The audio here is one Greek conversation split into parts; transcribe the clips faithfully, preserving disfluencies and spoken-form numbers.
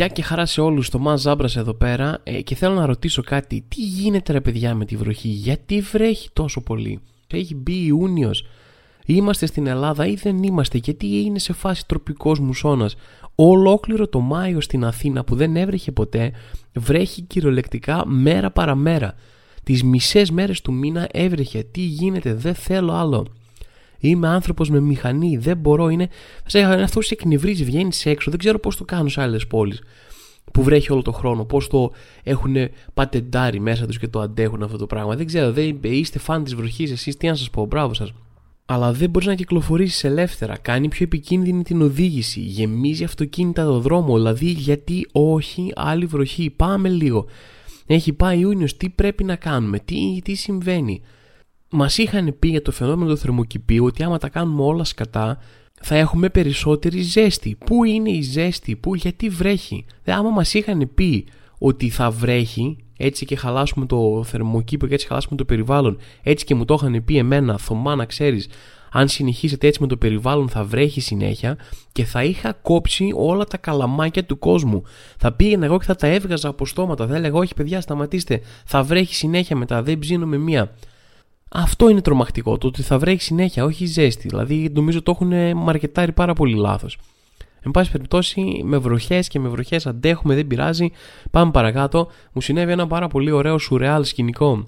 Γεια και χαρά σε όλους, Θωμάς Ζάμπρας εδώ πέρα ε, και θέλω να ρωτήσω κάτι. Τι γίνεται ρε παιδιά με τη βροχή, γιατί βρέχει τόσο πολύ? Έχει μπει Ιούνιος, είμαστε στην Ελλάδα ή δεν είμαστε? Γιατί είναι σε φάση τροπικός μουσώνας. Ολόκληρο το Μάιο στην Αθήνα που δεν έβρεχε ποτέ, βρέχει κυριολεκτικά μέρα παραμέρα. Τις μισές μέρες του μήνα έβρεχε. Τι γίνεται, δεν θέλω άλλο. Είμαι άνθρωπος με μηχανή, δεν μπορώ, είναι. Αυτό σε εκνευρίζει, βγαίνεις έξω, δεν ξέρω πώς το κάνουν σε άλλες πόλεις που βρέχει όλο το χρόνο. Πώς το έχουν πατεντάρει μέσα τους και το αντέχουν αυτό το πράγμα. Δεν ξέρω, δεν είστε φαν της βροχής, εσείς τι να σας πω, μπράβο σας. Αλλά δεν μπορείς να κυκλοφορήσεις ελεύθερα, κάνει πιο επικίνδυνη την οδήγηση, γεμίζει αυτοκίνητα το δρόμο, δηλαδή γιατί όχι άλλη βροχή, πάμε λίγο. Έχει πάει Ιούνιος, τι πρέπει να κάνουμε, τι, τι συμβαίνει. Μας είχαν πει για το φαινόμενο του θερμοκηπίου ότι άμα τα κάνουμε όλα σκατά θα έχουμε περισσότερη ζέστη. Πού είναι η ζέστη, πού, γιατί βρέχει? Δε, άμα μας είχαν πει ότι θα βρέχει έτσι και χαλάσουμε το θερμοκήπιο και έτσι χαλάσουμε το περιβάλλον, έτσι και μου το είχαν πει εμένα, Θωμά να ξέρεις, αν συνεχίσετε έτσι με το περιβάλλον θα βρέχει συνέχεια, και θα είχα κόψει όλα τα καλαμάκια του κόσμου. Θα πήγαινα εγώ και θα τα έβγαζα από στόματα, θα έλεγα όχι παιδιά σταματήστε, θα βρέχει συνέχεια μετά, δεν ψήνομαι μία. Αυτό είναι τρομακτικό, το ότι θα βρέχει συνέχεια, όχι ζέστη. Δηλαδή, νομίζω το έχουν μαρκετάρει πάρα πολύ λάθος. Εν πάση περιπτώσει, με βροχές και με βροχές αντέχουμε, δεν πειράζει. Πάμε παρακάτω. Μου συνέβη ένα πάρα πολύ ωραίο σουρεάλ σκηνικό,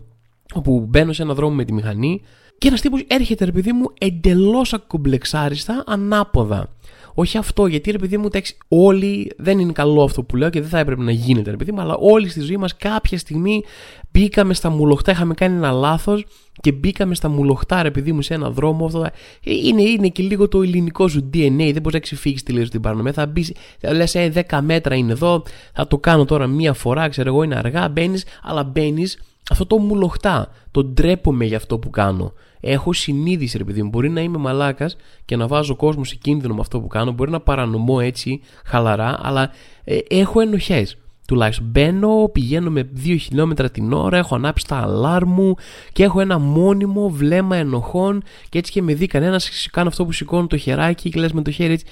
όπου μπαίνω σε έναν δρόμο με τη μηχανή και ένας τύπος έρχεται, ρε παιδί μου, εντελώς ακομπλεξάριστα ανάποδα. Όχι αυτό, γιατί ρε παιδί μου, εντάξει, όλοι, δεν είναι καλό αυτό που λέω και δεν θα έπρεπε να γίνεται, ρε παιδί μου, αλλά όλοι στη ζωή μας κάποια στιγμή μπήκαμε στα μουλοχτά, είχαμε κάνει ένα λάθος και μπήκαμε στα μουλοχτά, ρε παιδί μου, σε ένα δρόμο. Αυτό, είναι, είναι και λίγο το ελληνικό σου ντι εν έι, δεν μπορείς να ξεφύγεις τη λέξη την παρανομία. Θα μπεις, θα λες, ε, δέκα μέτρα είναι εδώ, θα το κάνω τώρα μία φορά, ξέρω εγώ, είναι αργά, μπαίνεις, αλλά μπαίνεις. Αυτό το μουλοχτά, το ντρέπομαι για αυτό που κάνω. Έχω συνείδηση ρε παιδί μου, μπορεί να είμαι μαλάκας και να βάζω κόσμο σε κίνδυνο με αυτό που κάνω, μπορεί να παρανομώ έτσι χαλαρά, αλλά ε, έχω ενοχές. Τουλάχιστον μπαίνω, πηγαίνω με δύο χιλιόμετρα την ώρα, έχω ανάψει τα αλάρ μου και έχω ένα μόνιμο βλέμμα ενοχών, και έτσι και με δει κανένας, κάνω αυτό που σηκώνω το χεράκι και λες με το χέρι έτσι,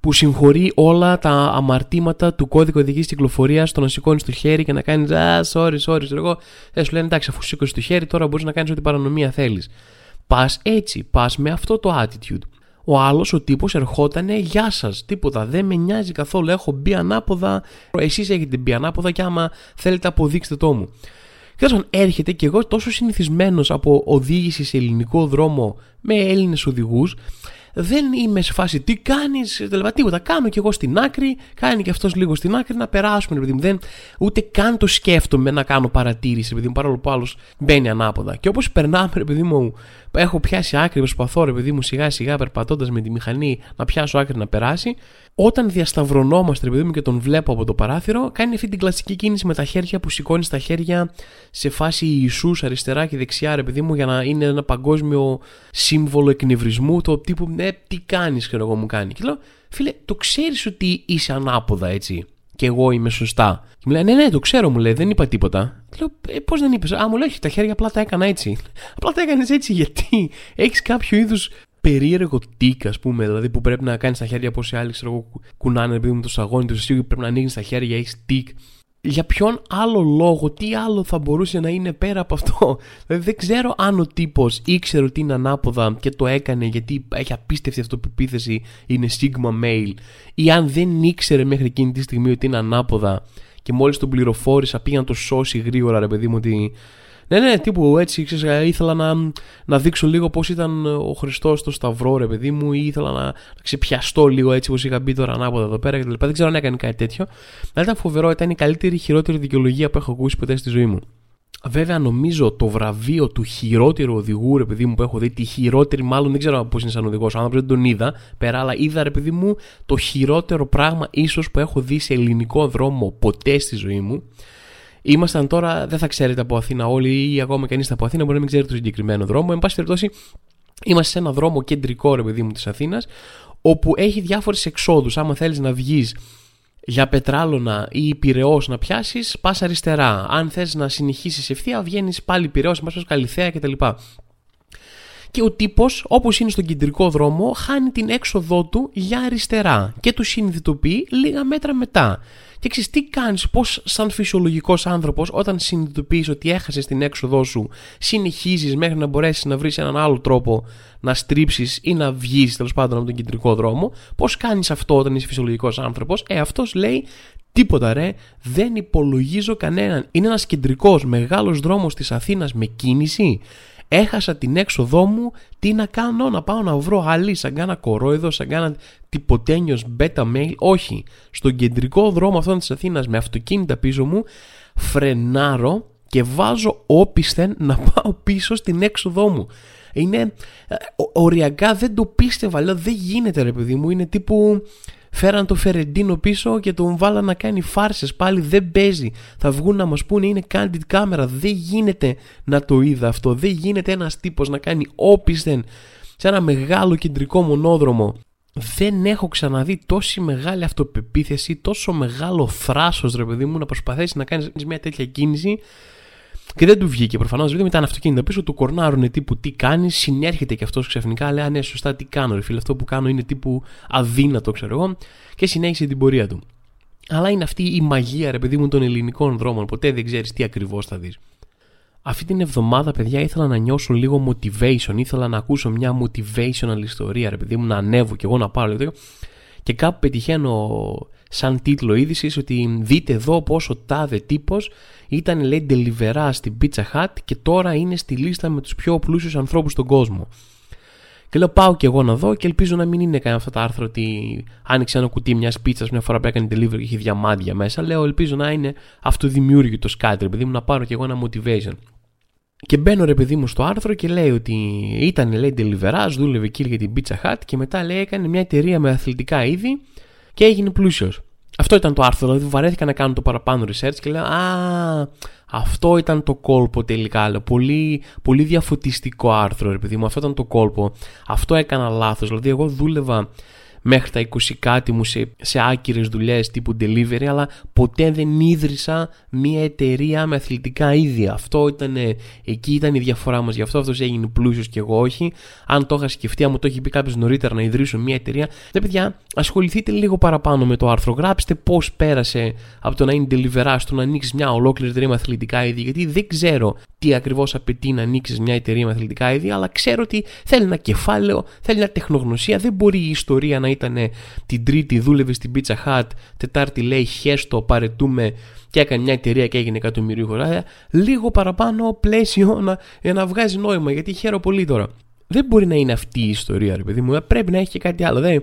που συγχωρεί όλα τα αμαρτήματα του κώδικα οδικής κυκλοφορίας, στο να σηκώνεις το χέρι και να κάνεις «Α, sorry, sorry», εγώ θα σου λένε «Εντάξει, αφού σήκωσες το χέρι, τώρα μπορείς να κάνεις ό,τι παρανομία θέλεις». Πας έτσι, πας με αυτό το attitude. Ο άλλος, ο τύπος, ερχότανε «Γεια σας, τίποτα, δεν με νοιάζει καθόλου, έχω μπει ανάποδα, εσείς έχετε μπει ανάποδα και άμα θέλετε αποδείξτε το μου». Και όταν έρχεται και εγώ τόσο συνηθισμένος από οδήγηση σε ελληνικό δρόμο με Έλληνες οδηγούς, δεν είμαι σε φάση τι κάνεις, δηλαδή, τίποτα. Κάνω και εγώ στην άκρη, κάνει και αυτός λίγο στην άκρη, να περάσουμε, παιδί μου. Δεν, ούτε καν το σκέφτομαι να κάνω παρατήρηση, παιδί μου, παρόλο που άλλος μπαίνει ανάποδα. Και όπως περνάμε, παιδί μου, έχω πιάσει άκρη, προσπαθώ, παιδί μου, σιγά σιγά περπατώντας με τη μηχανή να πιάσω άκρη να περάσει. Όταν διασταυρωνόμαστε, παιδί μου, και τον βλέπω από το παράθυρο, κάνει αυτή την κλασική κίνηση με τα χέρια που σηκώνει τα χέρια σε φάση Ιησούς αριστερά και δεξιά, παιδί μου, για να είναι ένα παγκόσμιο σύμβολο εκνευρισμού, το τύπου. Ε, τι κάνεις, ξέρω εγώ, μου κάνει. Και λέω, φίλε, το ξέρεις ότι είσαι ανάποδα, έτσι. Και εγώ είμαι σωστά. Και μου λέει, ναι, ναι, το ξέρω, μου λέει, δεν είπα τίποτα. Και λέω, ε, πώς δεν είπες? Α, μου λέει, όχι, τα χέρια απλά τα έκανα έτσι. Απλά τα έκανες έτσι, γιατί έχεις κάποιο είδους περίεργο τίκ, ας πούμε, δηλαδή που πρέπει να κάνεις τα χέρια όπως οι άλλοι, ξέρω εγώ, κουνάνε, επειδή με το σαγόνι του, εσύ πρέπει να ανοίγεις τα χέρια, έχεις τίκ. Για ποιον άλλο λόγο, τι άλλο θα μπορούσε να είναι πέρα από αυτό? Δηλαδή δεν ξέρω αν ο τύπος ήξερε ότι είναι ανάποδα και το έκανε γιατί έχει απίστευτη αυτοπεποίθηση, είναι sigma male, ή αν δεν ήξερε μέχρι εκείνη τη στιγμή ότι είναι ανάποδα και μόλις τον πληροφόρησα πήγα να το σώσει γρήγορα, ρε παιδί μου, ότι ναι, ναι, τύπου έτσι, ξέρεις, ήθελα να, να δείξω λίγο πώς ήταν ο Χριστός στο Σταυρό, ρε παιδί μου, ή ήθελα να ξεπιαστώ λίγο έτσι όπως είχα μπει τώρα ανάποδα εδώ πέρα κτλ. Δεν ξέρω αν έκανε κάτι τέτοιο. Αλλά ήταν φοβερό, ήταν η καλύτερη, χειρότερη δικαιολογία που έχω ακούσει ποτέ στη ζωή μου. Βέβαια, νομίζω το βραβείο του χειρότερου οδηγού, ρε παιδί μου, που έχω δει, τη χειρότερη, μάλλον δεν ξέρω πώς είναι σαν οδηγός, άνθρωπος δεν τον είδα πέρα, αλλά είδα, ρε παιδί μου, το χειρότερο πράγμα ίσως που έχω δει σε ελληνικό δρόμο ποτέ στη ζωή μου. Ήμασταν τώρα, δεν θα ξέρετε από Αθήνα όλοι, ή ακόμα και αν είστε από Αθήνα, μπορεί να μην ξέρετε το συγκεκριμένο δρόμο. Εν πάση περιπτώσει, είμαστε σε ένα δρόμο κεντρικό, ρε παιδί μου, της Αθήνας, όπου έχει διάφορες εξόδους. Άμα θέλεις να βγεις για Πετράλωνα ή Πειραιώς να πιάσεις, πας αριστερά. Αν θες να συνεχίσεις ευθεία, βγαίνεις πάλι Πειραιώς, πας προς Καλυθέα κτλ. Και ο τύπος, όπως είναι στον κεντρικό δρόμο, χάνει την έξοδό του για αριστερά και του συνειδητοποιεί λίγα μέτρα μετά. Και ξέρεις τι κάνεις, πώς σαν φυσιολογικός άνθρωπος, όταν συνειδητοποιείς ότι έχασες την έξοδό σου, συνεχίζεις μέχρι να μπορέσεις να βρεις έναν άλλο τρόπο να στρίψεις ή να βγεις, τέλος πάντων, από τον κεντρικό δρόμο. Πώς κάνεις αυτό όταν είσαι φυσιολογικός άνθρωπος? Ε, αυτός λέει τίποτα ρε, δεν υπολογίζω κανέναν. Είναι ένας κεντρικός μεγάλος δρόμος της Αθήνας με κίνηση. Έχασα την έξοδό μου, τι να κάνω, να πάω να βρω άλλη, σαν κάνα κορόιδο, σαν κάνα τυποτένιος beta mail? Όχι, στον κεντρικό δρόμο αυτόν της Αθήνας με αυτοκίνητα πίσω μου, φρενάρω και βάζω όπισθεν να πάω πίσω στην έξοδό μου. Είναι οριακά, δεν το πίστευα, λέω δεν γίνεται ρε παιδί μου, είναι τύπου... Φέραν το Φερεντίνο πίσω και τον βάλαν να κάνει φάρσες πάλι, δεν παίζει. Θα βγουν να μας πούνε είναι candid κάμερα, δεν γίνεται να το είδα αυτό. Δεν γίνεται ένας τύπος να κάνει όπισθεν σε ένα μεγάλο κεντρικό μονόδρομο. Δεν έχω ξαναδεί τόση μεγάλη αυτοπεποίθηση, τόσο μεγάλο θράσος ρε παιδί μου, να προσπαθήσεις να κάνεις μια τέτοια κίνηση. Και δεν του βγήκε προφανώς, δηλαδή μετά ένα αυτοκίνητο πίσω του κορνάρουνε τύπου τι κάνει, συνέρχεται και αυτός ξαφνικά, λέει ναι, σωστά, τι κάνω, ρε φίλε, αυτό που κάνω είναι τύπου αδύνατο, ξέρω εγώ, και συνέχισε την πορεία του. Αλλά είναι αυτή η μαγεία, ρε παιδί μου, των ελληνικών δρόμων, ποτέ δεν ξέρεις τι ακριβώς θα δεις. Αυτή την εβδομάδα, παιδιά, ήθελα να νιώσω λίγο motivation, ήθελα να ακούσω μια motivational ιστορία, ρε παιδί μου, να ανέβω και εγώ να πάρω λίγο. Και κάπου πετυχαίνω σαν τίτλο είδησης ότι δείτε εδώ πόσο τάδε τύπος ήταν, λέει, delivery στην Pizza Hut και τώρα είναι στη λίστα με τους πιο πλούσιους ανθρώπους στον κόσμο. Και λέω πάω και εγώ να δω και ελπίζω να μην είναι κανένα αυτά τα άρθρα ότι άνοιξε ένα κουτί μιας πίτσας μια φορά που έκανε delivery και είχε διαμάντια μέσα. Λέω ελπίζω να είναι αυτοδημιούργητος κάτι, ρε παιδί μου, να πάρω και εγώ ένα motivation. Και μπαίνω ρε παιδί μου στο άρθρο και λέει ότι ήταν, λέει, delivery, δούλευε εκεί για την Pizza Hut και μετά, λέει, έκανε μια εταιρεία με αθλητικά είδη και έγινε πλούσιος. Αυτό ήταν το άρθρο, δηλαδή βαρέθηκα να κάνω το παραπάνω research και λέω α, αυτό ήταν το κόλπο τελικά. Λέω, πολύ, πολύ διαφωτιστικό άρθρο ρε παιδί μου, αυτό ήταν το κόλπο. Αυτό έκανα λάθος, δηλαδή εγώ δούλευα μέχρι τα είκοσι κάτι μου σε, σε άκυρες δουλειές τύπου delivery, αλλά ποτέ δεν ίδρυσα μια εταιρεία με αθλητικά είδη. Αυτό ήταν, εκεί ήταν η διαφορά μας, γι' αυτό αυτός έγινε πλούσιος και εγώ όχι. Αν το είχα σκεφτεί, αν μου το είχε πει κάποιος νωρίτερα να ιδρύσω μια εταιρεία. Ναι παιδιά, ασχοληθείτε λίγο παραπάνω με το άρθρο, γράψτε πώς πέρασε από το να είναι delivery στο να ανοίξεις μια ολόκληρη εταιρεία με αθλητικά είδη, γιατί δεν ξέρω τι ακριβώς απαιτεί να ανοίξεις μια εταιρεία με αθλητικά είδη, αλλά ξέρω ότι θέλει ένα κεφάλαιο, θέλει μια τεχνογνωσία, δεν μπορεί η ιστορία να ήταν την Τρίτη δούλευε στην Pizza Hut, Τετάρτη λέει χέστο παρετούμε και έκανε μια εταιρεία και έγινε εκατομμυρίουχος. Λίγο παραπάνω πλαίσιο να, για να βγάζει νόημα, γιατί χαίρομαι πολύ τώρα. Δεν μπορεί να είναι αυτή η ιστορία ρε παιδί μου, πρέπει να έχει και κάτι άλλο. Δεν,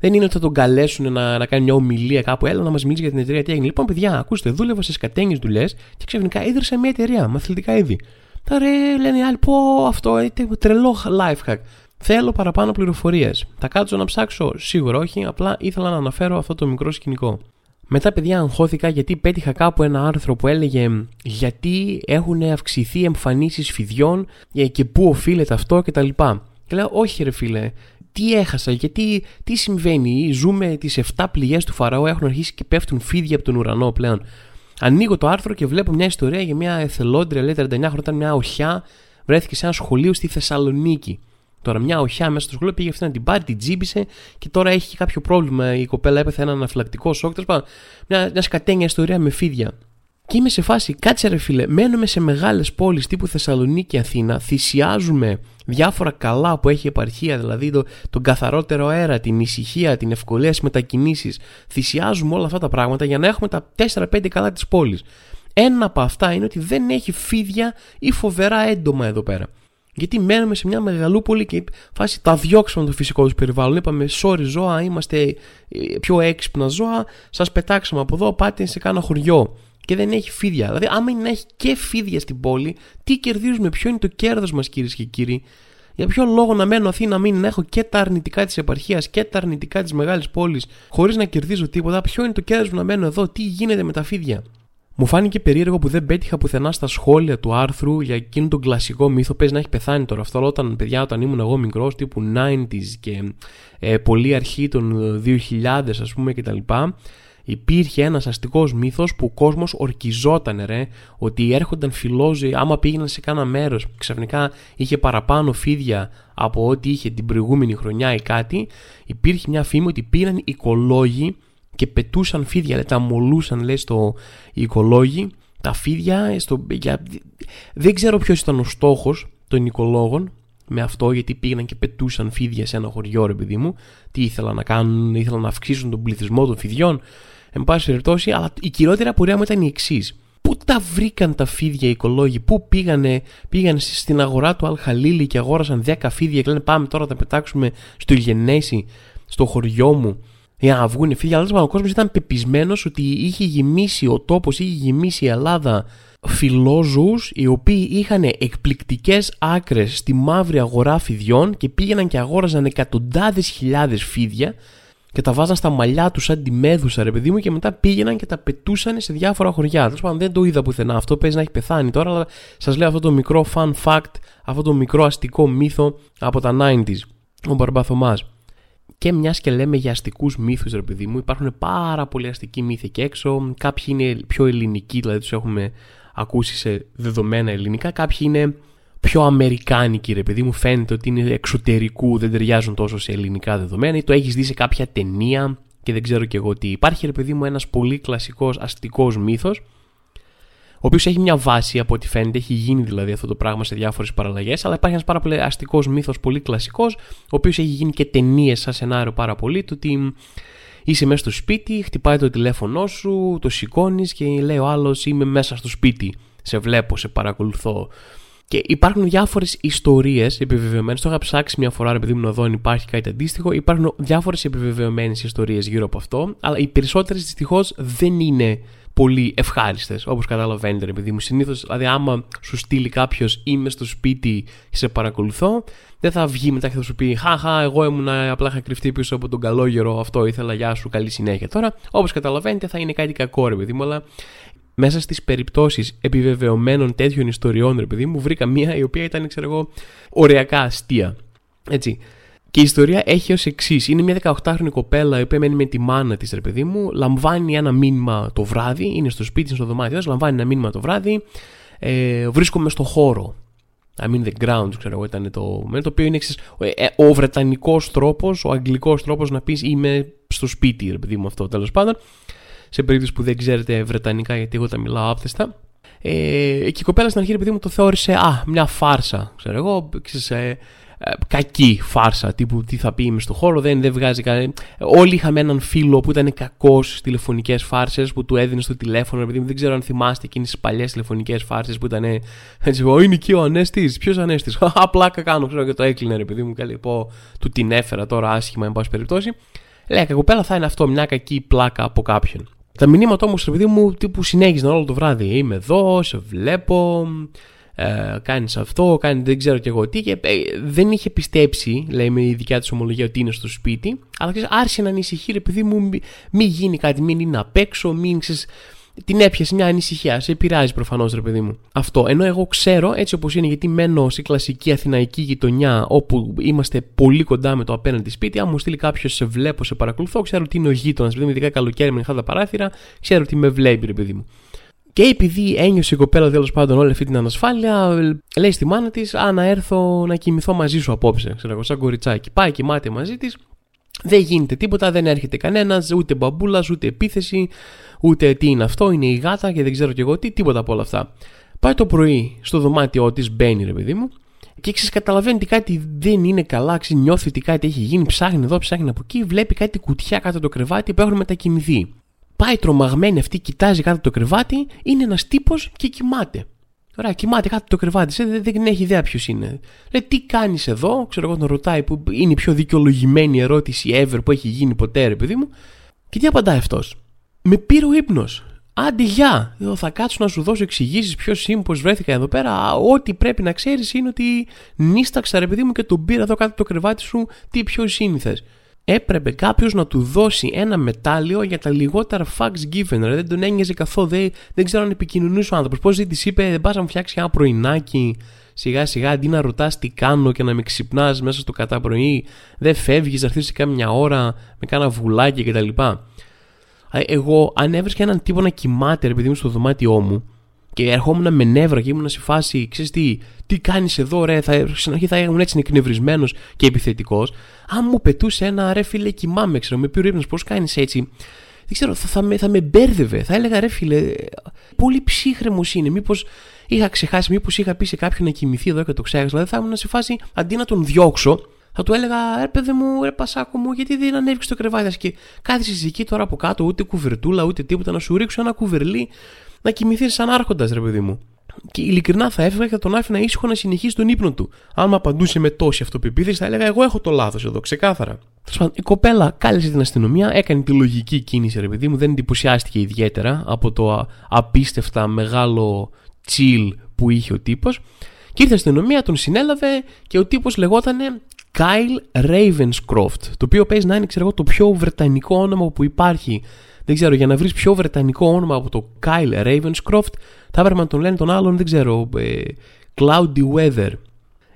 δεν είναι ότι θα τον καλέσουν να, να κάνει μια ομιλία κάπου, έλα να μας μιλήσει για την εταιρεία τι έγινε. Λοιπόν παιδιά, ακούστε, δούλευα σε σκατένιες δουλειές και ξαφνικά ίδρυσα μια εταιρεία με αθλητικά είδη. Τώρα λένε άλλοι πω αυτό είναι τρελό life hack. Θέλω παραπάνω πληροφορίες. Θα κάτσω να ψάξω? Σίγουρα όχι, απλά ήθελα να αναφέρω αυτό το μικρό σκηνικό. Μετά, παιδιά, αγχώθηκα γιατί πέτυχα κάπου ένα άρθρο που έλεγε γιατί έχουν αυξηθεί εμφανίσεις φιδιών και πού οφείλεται αυτό κτλ. Και λέω, όχι ρε φίλε, τι έχασα, γιατί τι συμβαίνει, ζούμε τις επτά πληγές του Φαραώ, έχουν αρχίσει και πέφτουν φίδια από τον ουρανό πλέον. Ανοίγω το άρθρο και βλέπω μια ιστορία για μια εθελόντρια, λέει τριάντα εννιά χρόνια, ήταν μια οχιά, βρέθηκε σε ένα σχολείο στη Θεσσαλονίκη. Τώρα, μια οχιά μέσα στο σχολείο πήγε αυτή να την πάρει, την τζίμπησε και τώρα έχει και κάποιο πρόβλημα. Η κοπέλα έπεθε ένα αναφυλακτικό σοκ. Τέλος μια, μια σκατένια ιστορία με φίδια. Και είμαι σε φάση, κάτσε ρε φίλε, μένουμε σε μεγάλες πόλεις τύπου Θεσσαλονίκη και Αθήνα, θυσιάζουμε διάφορα καλά που έχει η επαρχία, δηλαδή το, τον καθαρότερο αέρα, την ησυχία, την ευκολία στις μετακινήσεις. Θυσιάζουμε όλα αυτά τα πράγματα για να έχουμε τα τέσσερα πέντε καλά της πόλης. Ένα από αυτά είναι ότι δεν έχει φίδια ή φοβερά έντομα εδώ πέρα. Γιατί μένουμε σε μια μεγαλούπολη και φάση τα διώξαμε το φυσικό του περιβάλλον. Είπαμε, sorry ζώα, είμαστε πιο έξυπνα ζώα, σας πετάξαμε από εδώ, πάτε σε κάνα χωριό. Και δεν έχει φίδια. Δηλαδή, άμα είναι να έχει και φίδια στην πόλη, τι κερδίζουμε, ποιο είναι το κέρδος μας, κυρίες και κύριοι? Για ποιο λόγο να μένω Αθήνα, να μην έχω και τα αρνητικά της επαρχίας και τα αρνητικά της μεγάλης πόλης, χωρίς να κερδίζω τίποτα? Ποιο είναι το κέρδος μου να μένω εδώ, τι γίνεται με τα φίδια? Μου φάνηκε περίεργο που δεν πέτυχα πουθενά στα σχόλια του άρθρου για εκείνον τον κλασικό μύθο. Πες να έχει πεθάνει τώρα αυτό, αλλά όταν, παιδιά, όταν ήμουν εγώ μικρός, τύπου ενενήντα και ε, πολύ αρχή των δύο χιλιάδες, ας πούμε, κτλ. Υπήρχε ένας αστικός μύθος που ο κόσμος ορκιζότανε ρε, ότι έρχονταν φιλόζοι άμα πήγαιναν σε κάνα μέρος, ξαφνικά είχε παραπάνω φίδια από ό,τι είχε την προηγούμενη χρονιά ή κάτι. Υπήρχε μια φήμη ότι πήγαν οικολόγοι και πετούσαν φίδια, λέ, τα μολούσαν, λέει, στο οι οικολόγοι, τα φίδια. Στο... Για... Δεν ξέρω ποιος ήταν ο στόχος των οικολόγων με αυτό, γιατί πήγαιναν και πετούσαν φίδια σε ένα χωριό, ρε παιδί μου. Τι ήθελαν να κάνουν, ήθελαν να αυξήσουν τον πληθυσμό των φιδιών, εν πάση περιπτώσει. Αλλά η κυριότερη απορία μου ήταν η εξής. Πού τα βρήκαν τα φίδια οι οικολόγοι, πού πήγανε, πήγανε στην αγορά του Αλχαλίλη και αγόρασαν δέκα φίδια και λένε πάμε τώρα να τα πετάξουμε στο Γενέση, στο χωριό μου, για να βγουν φίδια. Αλλά ο κόσμος ήταν πεπισμένος ότι είχε γεμίσει ο τόπος, είχε γεμίσει η Ελλάδα φιλόζωους, οι οποίοι είχαν εκπληκτικές άκρες στη μαύρη αγορά φιδιών και πήγαιναν και αγόραζαν εκατοντάδες χιλιάδες φίδια και τα βάζαν στα μαλλιά τους σαν τη μέδουσα, ρε παιδί μου, και μετά πήγαιναν και τα πετούσαν σε διάφορα χωριά. Τέλος πάντων, δεν το είδα πουθενά αυτό, παίζει να έχει πεθάνει τώρα, αλλά σας λέω αυτό το μικρό fun fact, αυτό το μικρό αστικό μύθο από τα ενενήντα, ο Μπαρμπαθωμάς. Και μιας και λέμε για αστικούς μύθους, ρε παιδί μου, υπάρχουν πάρα πολλοί αστικοί μύθοι εκεί έξω. Κάποιοι είναι πιο ελληνικοί, δηλαδή τους έχουμε ακούσει σε δεδομένα ελληνικά, κάποιοι είναι πιο αμερικάνικοι, ρε παιδί μου, φαίνεται ότι είναι εξωτερικού, δεν ταιριάζουν τόσο σε ελληνικά δεδομένα, ή το έχεις δει σε κάποια ταινία και δεν ξέρω και εγώ τι. Υπάρχει, ρε παιδί μου, ένας πολύ κλασικός αστικός μύθος, ο οποίος έχει μια βάση από ό,τι φαίνεται, έχει γίνει δηλαδή αυτό το πράγμα σε διάφορες παραλλαγές, αλλά υπάρχει ένας πάρα πολύ αστικός μύθος, πολύ κλασικός, ο οποίος έχει γίνει και ταινίες σαν σενάριο πάρα πολύ, το ότι είσαι μέσα στο σπίτι, χτυπάει το τηλέφωνό σου, το σηκώνεις και λέει ο άλλος είμαι μέσα στο σπίτι, σε βλέπω, σε παρακολουθώ. Και υπάρχουν διάφορες ιστορίες επιβεβαιωμένες. Το είχα ψάξει μια φορά, επειδή μου να δω αν υπάρχει κάτι αντίστοιχο. Υπάρχουν διάφορες επιβεβαιωμένες ιστορίες γύρω από αυτό. Αλλά οι περισσότερες δυστυχώς δεν είναι πολύ ευχάριστες, όπως καταλαβαίνετε, επειδή μου συνήθως, δηλαδή, άμα σου στείλει κάποιος είμαι στο σπίτι και σε παρακολουθώ, δεν θα βγει μετά και θα σου πει χαχα, εγώ ήμουν, απλά είχα κρυφτεί πίσω από τον καλόγερο, αυτό ήθελα, γεια σου, καλή συνέχεια. Τώρα, όπως καταλαβαίνετε, θα είναι κάτι κακό, ρε παιδί μου, αλλά. Μέσα στις περιπτώσεις επιβεβαιωμένων τέτοιων ιστοριών, ρε παιδί μου, βρήκα μία η οποία ήταν, ξέρω εγώ, ωριακά αστεία. Έτσι. Και η ιστορία έχει ως εξής. Είναι μια δεκαοκτάχρονη κοπέλα η οποία μένει με τη μάνα της, ρε παιδί μου, λαμβάνει ένα μήνυμα το βράδυ, είναι στο σπίτι, είναι στο δωμάτιο, λαμβάνει ένα μήνυμα το βράδυ, ε, βρίσκομαι στο χώρο. I mean the ground, ξέρω εγώ, ήταν το. Με το οποίο είναι ο βρετανικός τρόπος, ο αγγλικός τρόπος να πεις είμαι στο σπίτι, ρε παιδί μου, αυτό τέλος πάντων. Σε περίπτωση που δεν ξέρετε βρετανικά, γιατί εγώ τα μιλάω άπτεστα. Ε, και η κοπέλα στην αρχή, επειδή μου το θεώρησε, α, μια φάρσα, ξέρω εγώ, ξέρεις, ε, ε, κακή φάρσα, τύπου τι θα πει είμαι στο χώρο, δεν, δεν βγάζει κανένα. Όλοι είχαμε έναν φίλο που ήταν κακός στις τηλεφωνικές φάρσες, που του έδινε στο τηλέφωνο, επειδή δεν ξέρω αν θυμάστε εκείνες τις παλιές τηλεφωνικές φάρσες που ήταν, έτσι, ο, είναι εκεί ο Ανέστης, ποιος Ανέστης, απλά κάνω, ξέρω, και το έκλεινε, επειδή μου καλή, πω, του την έφερα τώρα άσχημα, εν πάση περιπτώσει. Λέει, η κοπέλα θα είναι αυτό, μια κακή πλάκα από κάποιον. Τα μηνύματα όμως, επειδή μου τύπου συνέχιζαν όλο το βράδυ. Είμαι εδώ, σε βλέπω, ε, κάνεις αυτό, κάνεις δεν ξέρω και εγώ τι. Και, ε, δεν είχε πιστέψει, λέει με η δικιά της ομολογία, ότι είναι στο σπίτι. Αλλά ξέρεις, άρχισε να ανησυχεί, επειδή μου μην μη γίνει κάτι, μην είναι απ' έξω, μην ξέρεις. Την έπιασε μια ανησυχία, σε επηρεάζει προφανώς, ρε παιδί μου. Αυτό. Ενώ εγώ ξέρω, έτσι όπως είναι, γιατί μένω σε κλασική αθηναϊκή γειτονιά, όπου είμαστε πολύ κοντά με το απέναντι σπίτι. Αν μου στείλει κάποιος σε βλέπω, σε παρακολουθώ, ξέρω ότι είναι ο γείτονας, επειδή ειδικά καλοκαίρι με ανοιχτά τα παράθυρα, ξέρω ότι με βλέπει, ρε παιδί μου. Και επειδή ένιωσε η κοπέλα τέλος πάντων όλη αυτή την ανασφάλεια, λέει στη μάνα της: Α, να έρθω να κοιμηθώ μαζί σου απόψε, ξέρω εγώ, σαν κοριτσάκι. Πάει, κοιμάται μαζί της. Δεν γίνεται τίποτα, δεν έρχεται κανένας, ούτε μπαμπούλας, ούτε επίθεση, ούτε τι είναι αυτό, είναι η γάτα και δεν ξέρω κι εγώ τι, τίποτα από όλα αυτά. Πάει το πρωί στο δωμάτιό της, μπαίνει, ρε παιδί μου, και ξέρεις, καταλαβαίνει ότι κάτι δεν είναι καλά, ξέρεις, νιώθει ότι κάτι έχει γίνει, ψάχνει εδώ, ψάχνει από εκεί, βλέπει κάτι κουτιά κάτω το κρεβάτι που έχουν μετακινηθεί. Πάει τρομαγμένη αυτή, κοιτάζει κάτω το κρεβάτι, είναι ένας τύπος και κοιμάται. Ωραία, κοιμάται κάτω το κρεβάτι, δεν, δεν έχει ιδέα ποιος είναι. Λέει, τι κάνεις εδώ, ξέρω εγώ, τον ρωτάει, που είναι η πιο δικαιολογημένη ερώτηση ever που έχει γίνει ποτέ, ρε παιδί μου. Και τι απαντάει αυτός? Με πήρε ο ύπνος. Άντε, γεια! Θα κάτσω να σου δώσω εξηγήσεις ποιος είμαι, πώς βρέθηκα εδώ πέρα. Ό,τι πρέπει να ξέρεις είναι ότι νίσταξα, ρε παιδί μου, και τον πήρα εδώ κάτω το κρεβάτι σου. Τι πιο σύνηθες. Έπρεπε κάποιος να του δώσει ένα μετάλλιο για τα λιγότερα facts given. Ρε. Δεν τον ένοιαζε καθόλου. Δεν, δεν ξέρω αν επικοινωνούσε ο άνθρωπος. Πώς δεν της είπε, δεν πας να μου φτιάξει ένα πρωινάκι σιγά σιγά, αντί να ρωτάς τι κάνω και να με ξυπνάς μέσα στο καταπρωί. Δεν φεύγεις, να έρθεις σε κάμια ώρα με κάνα βουλάκι κτλ. Εγώ, αν έβρισκα έναν τύπο να κοιμάται, επειδή ήμουν στο δωμάτιό μου, και ερχόμουν με νεύρα και ήμουν σε φάση, ξέρεις τι, τι κάνεις εδώ, ρε. Θα, στην αρχή θα ήμουν έτσι εκνευρισμένος και επιθετικός. Αν μου πετούσε ένα ρε φίλε, κοιμάμαι, ξέρω, με πήρε ο ύπνος, πώς κάνεις έτσι. δεν ξέρω, θα, θα, με, θα με μπέρδευε. Θα έλεγα, ρε φίλε, πολύ ψύχρεμος είναι. Μήπως είχα ξεχάσει, μήπως είχα πει σε κάποιον να κοιμηθεί εδώ και το ξέχασα. Δηλαδή θα ήμουν σε φάση, αντί να τον διώξω, θα του έλεγα, ρε παιδί μου, ρε πασάκο μου, γιατί δεν ανέβηκε στο κρεβάτι σου και κάθεσαι εκεί τώρα από κάτω, ούτε κουβερτούλα, ούτε τίποτα, να σου ρίξω ένα κουβερλί, να κοιμηθεί σαν άρχοντας, ρε παιδί μου. Και ειλικρινά θα έφευγα και θα τον άφηνα ήσυχο να συνεχίσει τον ύπνο του. Αν με απαντούσε με τόση αυτοπεποίθηση, θα έλεγα: εγώ έχω το λάθος εδώ, ξεκάθαρα. Η κοπέλα κάλεσε την αστυνομία, έκανε τη λογική κίνηση, ρε παιδί μου, δεν εντυπωσιάστηκε ιδιαίτερα από το απίστευτα μεγάλο chill που είχε ο τύπος. Και ήρθε η αστυνομία, τον συνέλαβε και ο τύπος λεγότανε Kyle Ravenscroft, το οποίο παίζει να είναι, ξέρω εγώ, το πιο βρετανικό όνομα που υπάρχει. Δεν ξέρω, για να βρεις πιο βρετανικό όνομα από το Kyle Ravenscroft, θα έπρεπε να τον λένε τον άλλον, δεν ξέρω, ε, Cloudy Weather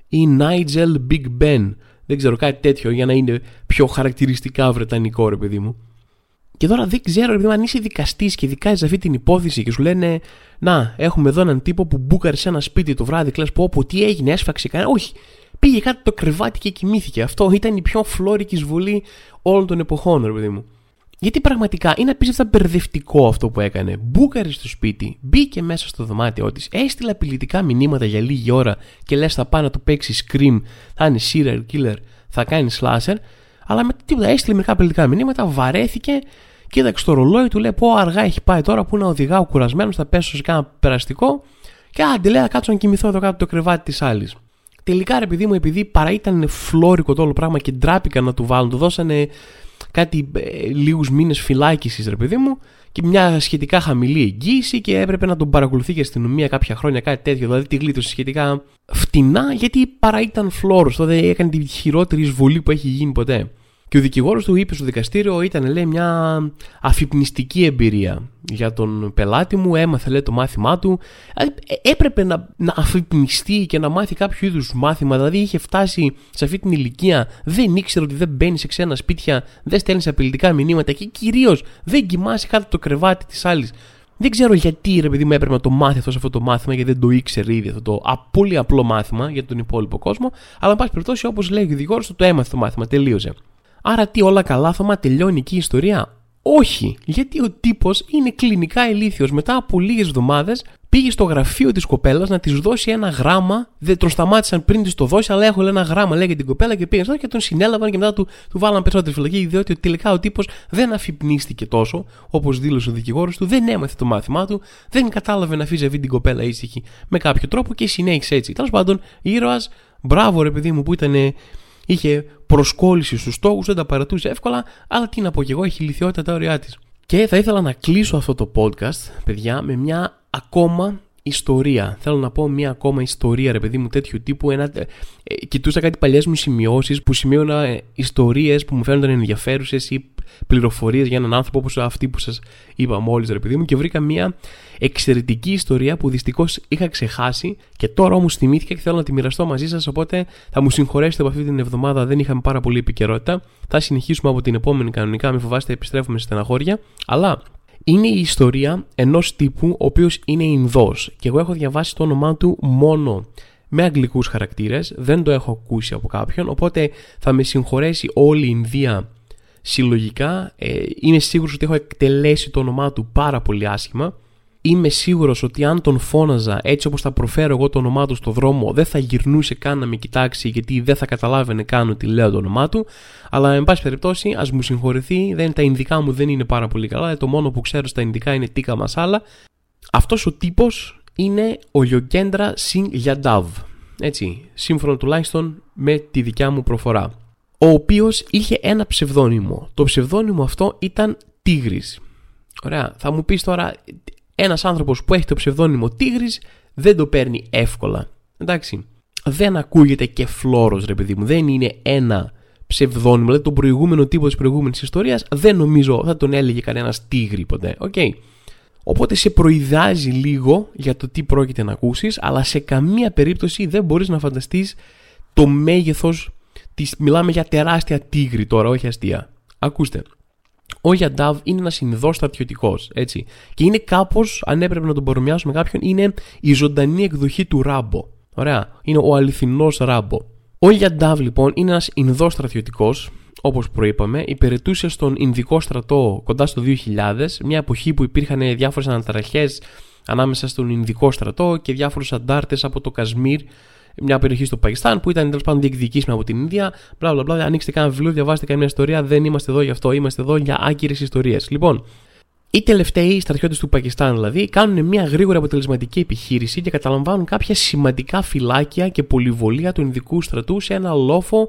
ή Nigel Big Ben. Δεν ξέρω, κάτι τέτοιο για να είναι πιο χαρακτηριστικά βρετανικό, ρε παιδί μου. Και τώρα δεν ξέρω, ρε παιδί μου, αν είσαι δικαστής και δικάζεις αυτή την υπόθεση και σου λένε να, έχουμε εδώ έναν τύπο που μπούκαρε σε ένα σπίτι το βράδυ, κλαις πω, πω, τι έγινε, έσφαξε κανένα. Όχι, πήγε κάτω το κρεβάτι και κοιμήθηκε. Αυτό ήταν η πιο φλόρικη εισβολή όλων των εποχών, ρε παιδί μου. Γιατί πραγματικά είναι απίστευτα μπερδευτικό αυτό που έκανε. Μπούκαρε στο σπίτι, μπήκε μέσα στο δωμάτιό της, έστειλε απειλητικά μηνύματα για λίγη ώρα και λες θα πάει να το παίξει scream, θα είναι serial killer, θα κάνει slasher. Αλλά με τίποτα, έστειλε μερικά απειλητικά μηνύματα, βαρέθηκε, κοίταξε το ρολόι του, λέει: πω αργά έχει πάει τώρα που να οδηγάω κουρασμένος, θα πέσω σε κάνα περαστικό. Και άντε, λέει, κάτσω να κοιμηθώ εδώ κάτω το κρεβάτι της άλλης. Τελικά, ρε παιδί μου, επειδή παρά ήταν φλόρικο το όλο πράγμα και ντράπηκαν να του βάλουν, του δώσανε κάτι ε, λίγους μήνες φυλάκισης, ρε παιδί μου, και μια σχετικά χαμηλή εγγύηση και έπρεπε να τον παρακολουθεί και αστυνομία κάποια χρόνια, κάτι τέτοιο. Δηλαδή τη γλίτωσε σχετικά φτηνά, γιατί παρά ήταν φλόρος. Τότε έκανε τη χειρότερη εισβολή που έχει γίνει ποτέ. Και ο δικηγόρος του είπε στο δικαστήριο, ήταν, λέει, μια αφυπνιστική εμπειρία για τον πελάτη μου, έμαθε, λέει, το μάθημά του. Έπρεπε να, να αφυπνιστεί και να μάθει κάποιο είδους μάθημα, δηλαδή είχε φτάσει σε αυτή την ηλικία, δεν ήξερε ότι δεν μπαίνει σε ξένα σπίτια, δεν στέλνει απειλητικά μηνύματα και κυρίως δεν κοιμάσαι κάτω το κρεβάτι της άλλης. Δεν ξέρω γιατί, ρε παιδί μου, έπρεπε να το μάθει αυτό σε αυτό το μάθημα, γιατί δεν το ήξερε ήδη αυτό το πολύ απλό μάθημα για τον υπόλοιπο κόσμο. Αλλά, εν πάση περιπτώσει, όπως λέει ο δικηγόρος του, το έμαθε το μάθημα, τελείωσε. Άρα τι, όλα καλά, Θωμά, τελειώνει εκεί η ιστορία? Όχι, γιατί ο τύπος είναι κλινικά ηλίθιος. Μετά από λίγες εβδομάδες πήγε στο γραφείο της κοπέλας να της δώσει ένα γράμμα. Δεν τον σταμάτησαν πριν της το δώσει, αλλά έχω ένα γράμμα, λέγεται την κοπέλα, και πήγαν και τον συνέλαβαν και μετά του, του βάλαν περισσότερη φυλακή, διότι τελικά ο τύπος δεν αφυπνίστηκε τόσο όπως δήλωσε ο δικηγόρος του, δεν έμαθε το μάθημά του, δεν κατάλαβε να αφήσει αυτή την κοπέλα ήσυχη με κάποιο τρόπο και συνέχισε έτσι. Τέλος πάντων, ήρωας, μπράβο, ρε παιδί μου, που ήταν. Είχε προσκόλληση στους στόχους, δεν τα παρατούσε εύκολα, αλλά τι να πω κι εγώ, έχει λυθιότητα τα όρια της. Και θα ήθελα να κλείσω αυτό το podcast, παιδιά, με μια ακόμα ιστορία. Θέλω να πω μια ακόμα ιστορία, ρε παιδί μου, τέτοιου τύπου. Ένα... Ε, κοιτούσα κάτι παλιές μου σημειώσεις που σημείωνα ε, ιστορίες που μου φαίνονταν ενδιαφέρουσες ή πληροφορίες για έναν άνθρωπο όπως αυτή που σας είπα μόλις, ρε παιδί μου, και βρήκα μια εξαιρετική ιστορία που δυστυχώς είχα ξεχάσει και τώρα όμως θυμήθηκα και θέλω να τη μοιραστώ μαζί σας. Οπότε θα μου συγχωρέσετε, από αυτή την εβδομάδα δεν είχαμε πάρα πολύ επικαιρότητα. Θα συνεχίσουμε από την επόμενη κανονικά, μην φοβάστε, επιστρέφουμε σε στεναχώρια. Αλλά είναι η ιστορία ενός τύπου ο οποίος είναι Ινδός και εγώ έχω διαβάσει το όνομά του μόνο με αγγλικούς χαρακτήρες, δεν το έχω ακούσει από κάποιον, οπότε θα με συγχωρέσει όλη η Ινδία συλλογικά. Ε, είμαι σίγουρος ότι έχω εκτελέσει το όνομά του πάρα πολύ άσχημα. Είμαι σίγουρος ότι αν τον φώναζα έτσι όπως θα προφέρω εγώ το όνομά του στο δρόμο, δεν θα γυρνούσε καν να με κοιτάξει, γιατί δεν θα καταλάβαινε καν ότι λέω το όνομά του. Αλλά εν πάση περιπτώσει, ας μου συγχωρεθεί, δεν, τα ινδικά μου δεν είναι πάρα πολύ καλά. Το μόνο που ξέρω στα ινδικά είναι τίκα μασάλα. Αυτός ο τύπος είναι ο Γιογκέντρα Σινγκ Γιαντάβ. Έτσι, σύμφωνα τουλάχιστον με τη δικιά μου προφορά. Ο οποίος είχε ένα ψευδόνυμο. Το ψευδόνυμο αυτό ήταν Τίγρης. Ωραία, θα μου πεις τώρα, ένας άνθρωπος που έχει το ψευδόνυμο Τίγρης δεν το παίρνει εύκολα. Εντάξει, δεν ακούγεται και φλόρος, ρε παιδί μου. Δεν είναι ένα ψευδόνυμο. Δηλαδή τον προηγούμενο τύπο της προηγούμενης ιστορίας δεν νομίζω θα τον έλεγε κανένας Τίγρη ποτέ. Okay. Οπότε σε προειδάζει λίγο για το τι πρόκειται να ακούσεις, αλλά σε καμία περίπτωση δεν μπορείς να φανταστείς το μέγεθος. Τις, μιλάμε για τεράστια τίγρη τώρα, όχι αστεία. Ακούστε. Ο Yadav είναι ένας Ινδός στρατιωτικός, έτσι. Και είναι κάπως, αν έπρεπε να τον παρομοιάσουμε κάποιον, είναι η ζωντανή εκδοχή του Ράμπο. Ωραία. Είναι ο αληθινός Ράμπο. Ο Yadav λοιπόν είναι ένας Ινδός στρατιωτικός, όπως προείπαμε, υπηρετούσε στον Ινδικό στρατό κοντά στο δύο χιλιάδες, μια εποχή που υπήρχαν διάφορες αναταραχές ανάμεσα στον Ινδικό στρατό και διάφορους αντάρτες από το Κασμίρ, μια περιοχή στο Πακιστάν που ήταν τέλος πάντων διεκδικήσιμα από την Ινδία. Μπλα μπλα μπλα. Ανοίξτε κανένα βιβλίο, διαβάστε καμία ιστορία. Δεν είμαστε εδώ γι' αυτό, είμαστε εδώ για άκυρες ιστορίες. Λοιπόν, οι τελευταίοι στρατιώτες του Πακιστάν δηλαδή κάνουν μια γρήγορη αποτελεσματική επιχείρηση και καταλαμβάνουν κάποια σημαντικά φυλάκια και πολυβολία του Ινδικού στρατού σε ένα λόφο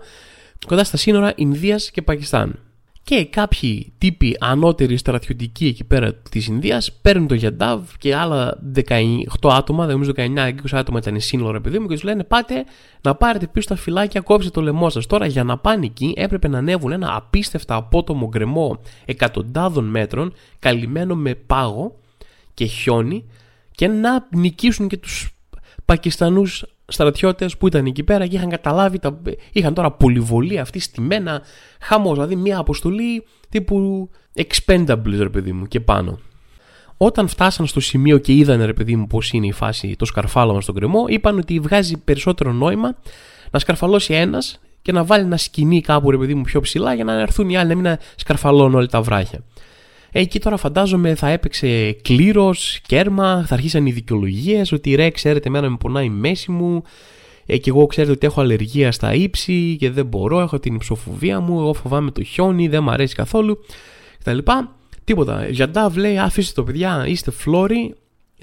κοντά στα σύνορα Ινδίας και Πακιστάν. Και κάποιοι τύποι ανώτεροι στρατιωτικοί εκεί πέρα της Ινδίας παίρνουν τον Yadav και άλλα δεκαοκτώ άτομα, νομίζω δεκαεννιά είκοσι άτομα ήταν σύνορα παιδί μου, και τους λένε πάτε να πάρετε πίσω τα φυλάκια, κόψτε το λαιμό σας. Τώρα για να πάνε εκεί έπρεπε να ανέβουν ένα απίστευτα απότομο γκρεμό εκατοντάδων μέτρων, καλυμμένο με πάγο και χιόνι, και να νικήσουν και τους Πακιστανούς στρατιώτες που ήταν εκεί πέρα και είχαν καταλάβει, τα... είχαν τώρα πολυβολία αυτή στημένα, χαμός, δηλαδή μια αποστολή τύπου expendables ρε παιδί μου και πάνω. Όταν φτάσαν στο σημείο και είδαν ρε παιδί μου πώς είναι η φάση, το σκαρφάλωμα στον κρεμό, είπαν ότι βγάζει περισσότερο νόημα να σκαρφαλώσει ένας και να βάλει ένα σκηνή κάπου ρε παιδί μου πιο ψηλά για να έρθουν οι άλλοι, να μην σκαρφαλώνουν όλα τα βράχια. Εκεί τώρα φαντάζομαι θα έπαιξε κλήρος, κέρμα, θα αρχίσαν οι δικαιολογίες ότι ρε ξέρετε εμένα με πονάει η μέση μου ε, και εγώ ξέρετε ότι έχω αλλεργία στα ύψη και δεν μπορώ, έχω την υψοφοβία μου, εγώ φοβάμαι το χιόνι, δεν μου αρέσει καθόλου κτλ. Τίποτα. Yadav λέει άφησε το παιδιά, είστε φλόροι,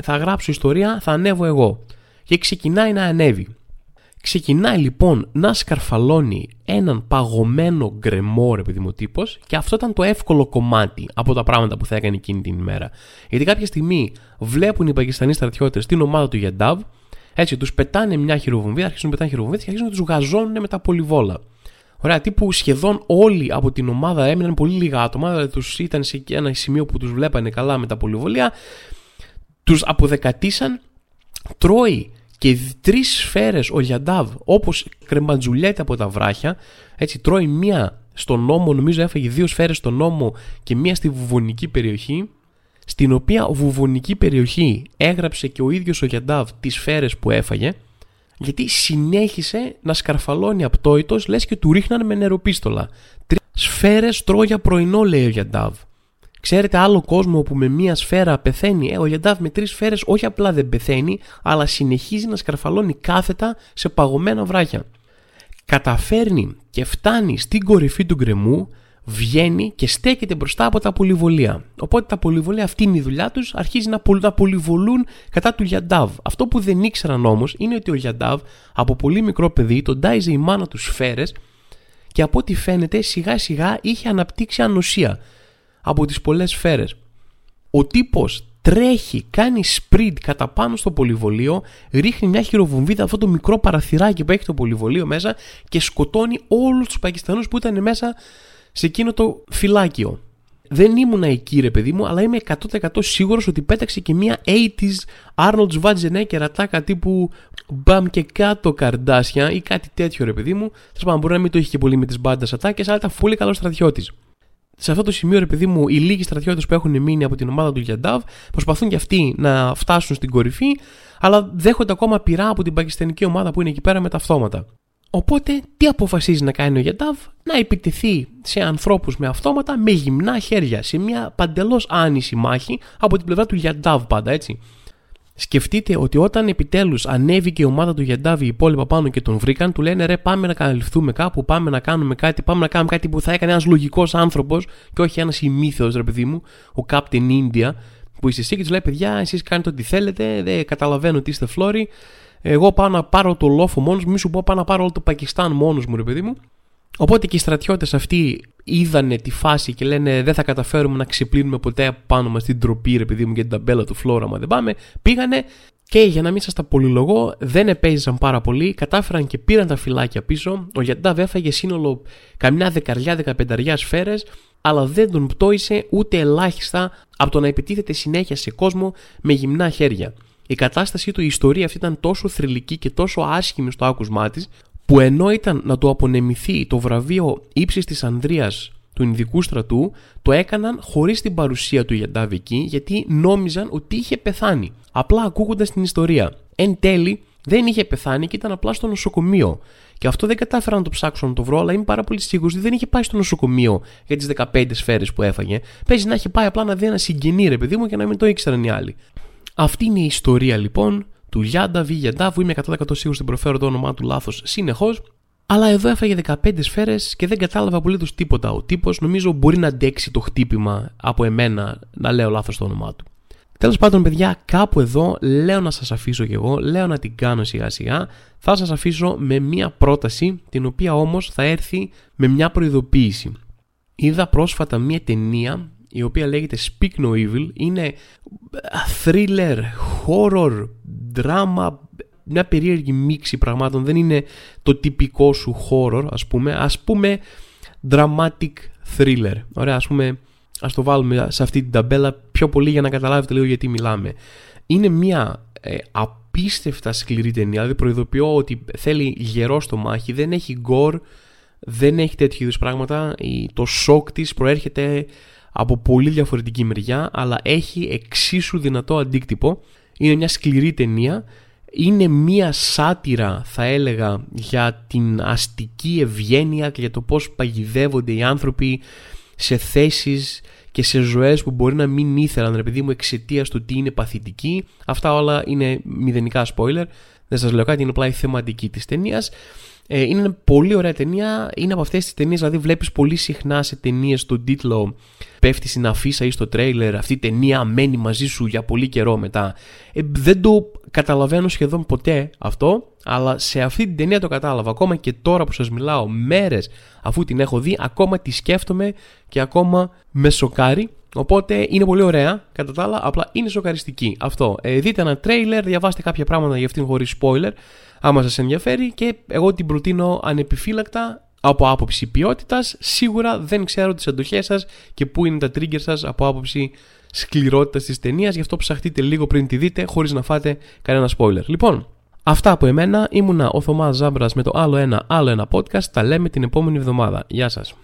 θα γράψω ιστορία, θα ανέβω εγώ. Και ξεκινάει να ανέβει. Ξεκινάει λοιπόν να σκαρφαλώνει έναν παγωμένο γκρεμό ρε παιδί μου τύπος, και αυτό ήταν το εύκολο κομμάτι από τα πράγματα που θα έκανε εκείνη την ημέρα. Γιατί κάποια στιγμή βλέπουν οι Πακιστανοί στρατιώτες την ομάδα του Yadav, έτσι τους πετάνε μια χειροβομβίδα, αρχίζουν να πετάνε χειροβομβίδες και αρχίζουν να τους γαζώνουν με τα πολυβόλα. Ωραία, τύπου σχεδόν όλοι από την ομάδα έμειναν πολύ λίγα άτομα, δηλαδή τους ήταν σε ένα σημείο που τους βλέπανε καλά με τα πολυβολία, τους αποδεκατήσαν, τρώει. Και τρεις σφαίρες ο Yadav, όπως κρεματζουλιέται από τα βράχια, έτσι τρώει μία στον ώμο, νομίζω έφαγε δύο σφαίρες στον ώμο και μία στη βουβονική περιοχή, στην οποία βουβονική περιοχή έγραψε και ο ίδιος ο Yadav τις σφαίρες που έφαγε, γιατί συνέχισε να σκαρφαλώνει απτόητος, λες και του ρίχνανε με νεροπίστολα. Τρεις σφαίρες τρώει για πρωινό, λέει ο Yadav. Ξέρετε άλλο κόσμο που με μία σφαίρα πεθαίνει. Ε, ο Yadav με τρεις σφαίρες όχι απλά δεν πεθαίνει, αλλά συνεχίζει να σκαρφαλώνει κάθετα σε παγωμένα βράχια. Καταφέρνει και φτάνει στην κορυφή του γκρεμού, βγαίνει και στέκεται μπροστά από τα πολυβολία. Οπότε τα πολυβολία, αυτή είναι η δουλειά τους, αρχίζει να, πολυ, να πολυβολούν κατά του Yadav. Αυτό που δεν ήξεραν όμως είναι ότι ο Yadav από πολύ μικρό παιδί τον τάιζε η μάνα του σφαίρες και από ό,τι φαίνεται σιγά σιγά είχε αναπτύξει ανοσία από τις πολλές σφαίρες. Ο τύπος τρέχει, κάνει sprint κατά πάνω στο πολυβολείο, ρίχνει μια χειροβομβίδα αυτό το μικρό παραθυράκι που έχει το πολυβολείο μέσα και σκοτώνει όλους τους Πακιστανούς που ήταν μέσα σε εκείνο το φυλάκιο. Δεν ήμουνα εκεί ρε παιδί μου, αλλά είμαι εκατό τοις εκατό σίγουρος ότι πέταξε και μια ογδόντα Arnold Schwarzenegger ατάκα τύπου μπαμ και κάτω καρντάσια ή κάτι τέτοιο ρε παιδί μου. Σας πω, μπορεί να μην το είχε και πολύ με τις μπάντας ατάκες, αλλά ήταν πολύ καλός στρατιώτης. Σε αυτό το σημείο, ρε παιδί μου, οι λίγοι στρατιώτες που έχουν μείνει από την ομάδα του Yadav προσπαθούν και αυτοί να φτάσουν στην κορυφή, αλλά δέχονται ακόμα πειρά από την πακιστανική ομάδα που είναι εκεί πέρα με τα αυτόματα. Οπότε, τι αποφασίζει να κάνει ο Yadav? Να επιτεθεί σε ανθρώπους με αυτόματα με γυμνά χέρια, σε μια παντελώς άνηση μάχη από την πλευρά του Yadav πάντα, έτσι. Σκεφτείτε ότι όταν επιτέλους ανέβηκε η ομάδα του Yadav, οι υπόλοιπα πάνω και τον βρήκαν, του λένε ρε πάμε να καλυφθούμε κάπου, πάμε να κάνουμε κάτι, πάμε να κάνουμε κάτι που θα έκανε ένας λογικός άνθρωπος και όχι ένας ημίθεος ρε παιδί μου, ο Captain India που είστε εσύ, και τους λέει παιδιά εσείς κάνετε ό,τι θέλετε, δεν καταλαβαίνω ότι είστε φλόροι, εγώ πάω να πάρω το λόφο μόνος μου, μη σου πω πάω να πάρω όλο το Πακιστάν μόνος μου ρε παιδί μου. Οπότε και οι στρατιώτες αυτοί είδανε τη φάση και λένε δεν θα καταφέρουμε να ξεπλύνουμε ποτέ πάνω μας την τροπή ρε παιδί μου για την ταμπέλα του φλόρα μα δεν πάμε. Πήγανε και για να μην σας τα πολυλογώ δεν επέζησαν πάρα πολύ, κατάφεραν και πήραν τα φυλάκια πίσω. Ο Yadav έφαγε σύνολο καμιά δεκαριά δεκαπενταριά σφαίρες, αλλά δεν τον πτώησε ούτε ελάχιστα από το να επιτίθεται συνέχεια σε κόσμο με γυμνά χέρια. Η κατάστασή του, η ιστορία αυτή ήταν τόσο θρυλική και τόσο άσχημη στο άκουσμά της, που ενώ ήταν να του απονεμηθεί το βραβείο ύψης της ανδρείας του Ινδικού στρατού, το έκαναν χωρίς την παρουσία του Yadav εκεί, γιατί νόμιζαν ότι είχε πεθάνει, απλά ακούγοντας την ιστορία. Εν τέλει, Δεν είχε πεθάνει και ήταν απλά στο νοσοκομείο. Και αυτό δεν κατάφερα να το ψάξω να το βρω, αλλά είμαι πάρα πολύ σίγουρος ότι δεν είχε πάει στο νοσοκομείο για τις δεκαπέντε σφαίρες που έφαγε. Παίζει να έχει πάει απλά να δει ένα συγγενή, ρε παιδί μου, και να μην το ήξεραν οι άλλοι. Αυτή είναι η ιστορία λοιπόν του Yadav ή Yadav. Είμαι εκατό τοις εκατό σίγουρος ότι προφέρω το όνομά του λάθος συνεχώς. Αλλά εδώ έφαγε δεκαπέντε σφαίρες και δεν κατάλαβα απολύτως τίποτα. Ο τύπος νομίζω μπορεί να αντέξει το χτύπημα από εμένα να λέω λάθος το όνομά του. Τέλος πάντων, παιδιά, κάπου εδώ λέω να σας αφήσω κι εγώ, λέω να την κάνω σιγά σιγά. Θα σας αφήσω με μία πρόταση, την οποία όμως θα έρθει με μια προειδοποίηση. Είδα πρόσφατα μία ταινία η οποία λέγεται Speak No Evil. Είναι thriller, horror, drama, μια περίεργη μίξη πραγμάτων. Δεν είναι το τυπικό σου horror, ας πούμε. Ας πούμε dramatic thriller. Ωραία, ας πούμε... Ας το βάλουμε σε αυτή την ταμπέλα πιο πολύ για να καταλάβετε λίγο γιατί μιλάμε. Είναι μια ε, απίστευτα σκληρή ταινία, δηλαδή προειδοποιώ ότι θέλει γερό στο μάχη, δεν έχει gore, δεν έχει τέτοιου είδους πράγματα. Το σοκ της προέρχεται από πολύ διαφορετική μεριά, αλλά έχει εξίσου δυνατό αντίκτυπο. Είναι μια σκληρή ταινία, είναι μια σάτυρα θα έλεγα για την αστική ευγένεια και για το πώς παγιδεύονται οι άνθρωποι σε θέσεις και σε ζωές που μπορεί να μην ήθελαν, ρε παιδί μου, εξαιτίας του τι είναι παθητική. Αυτά όλα είναι μηδενικά spoiler. Δεν σας λέω κάτι, είναι απλά η θεματική της ταινίας. Ε, είναι μια πολύ ωραία ταινία. Είναι από αυτές τις ταινίες, δηλαδή βλέπεις πολύ συχνά σε ταινίες τον τίτλο πέφτει στην αφίσα ή στο τρέιλερ. Αυτή η ταινία μένει μαζί σου για πολύ καιρό μετά. Ε, δεν το καταλαβαίνω σχεδόν ποτέ αυτό, αλλά σε αυτή την ταινία το κατάλαβα. Ακόμα και τώρα που σας μιλάω, μέρες αφού την έχω δει, ακόμα τη σκέφτομαι και ακόμα με σοκάρει. Οπότε είναι πολύ ωραία, κατά τα άλλα, απλά είναι σοκαριστική. Αυτό. Ε, δείτε ένα τρέιλερ, διαβάστε κάποια πράγματα για αυτήν χωρίς spoiler, άμα σας ενδιαφέρει, και εγώ την προτείνω ανεπιφύλακτα από άποψη ποιότητας. Σίγουρα δεν ξέρω τις αντοχές σας και πού είναι τα trigger σας από άποψη σκληρότητας της ταινίας, γι' αυτό ψαχτείτε λίγο πριν τη δείτε, χωρίς να φάτε κανένα spoiler. Λοιπόν, αυτά από εμένα. Ήμουνα ο Θωμάς Ζάμπρας με το άλλο ένα, άλλο ένα podcast. Τα λέμε την επόμενη εβδομάδα. Γεια σας.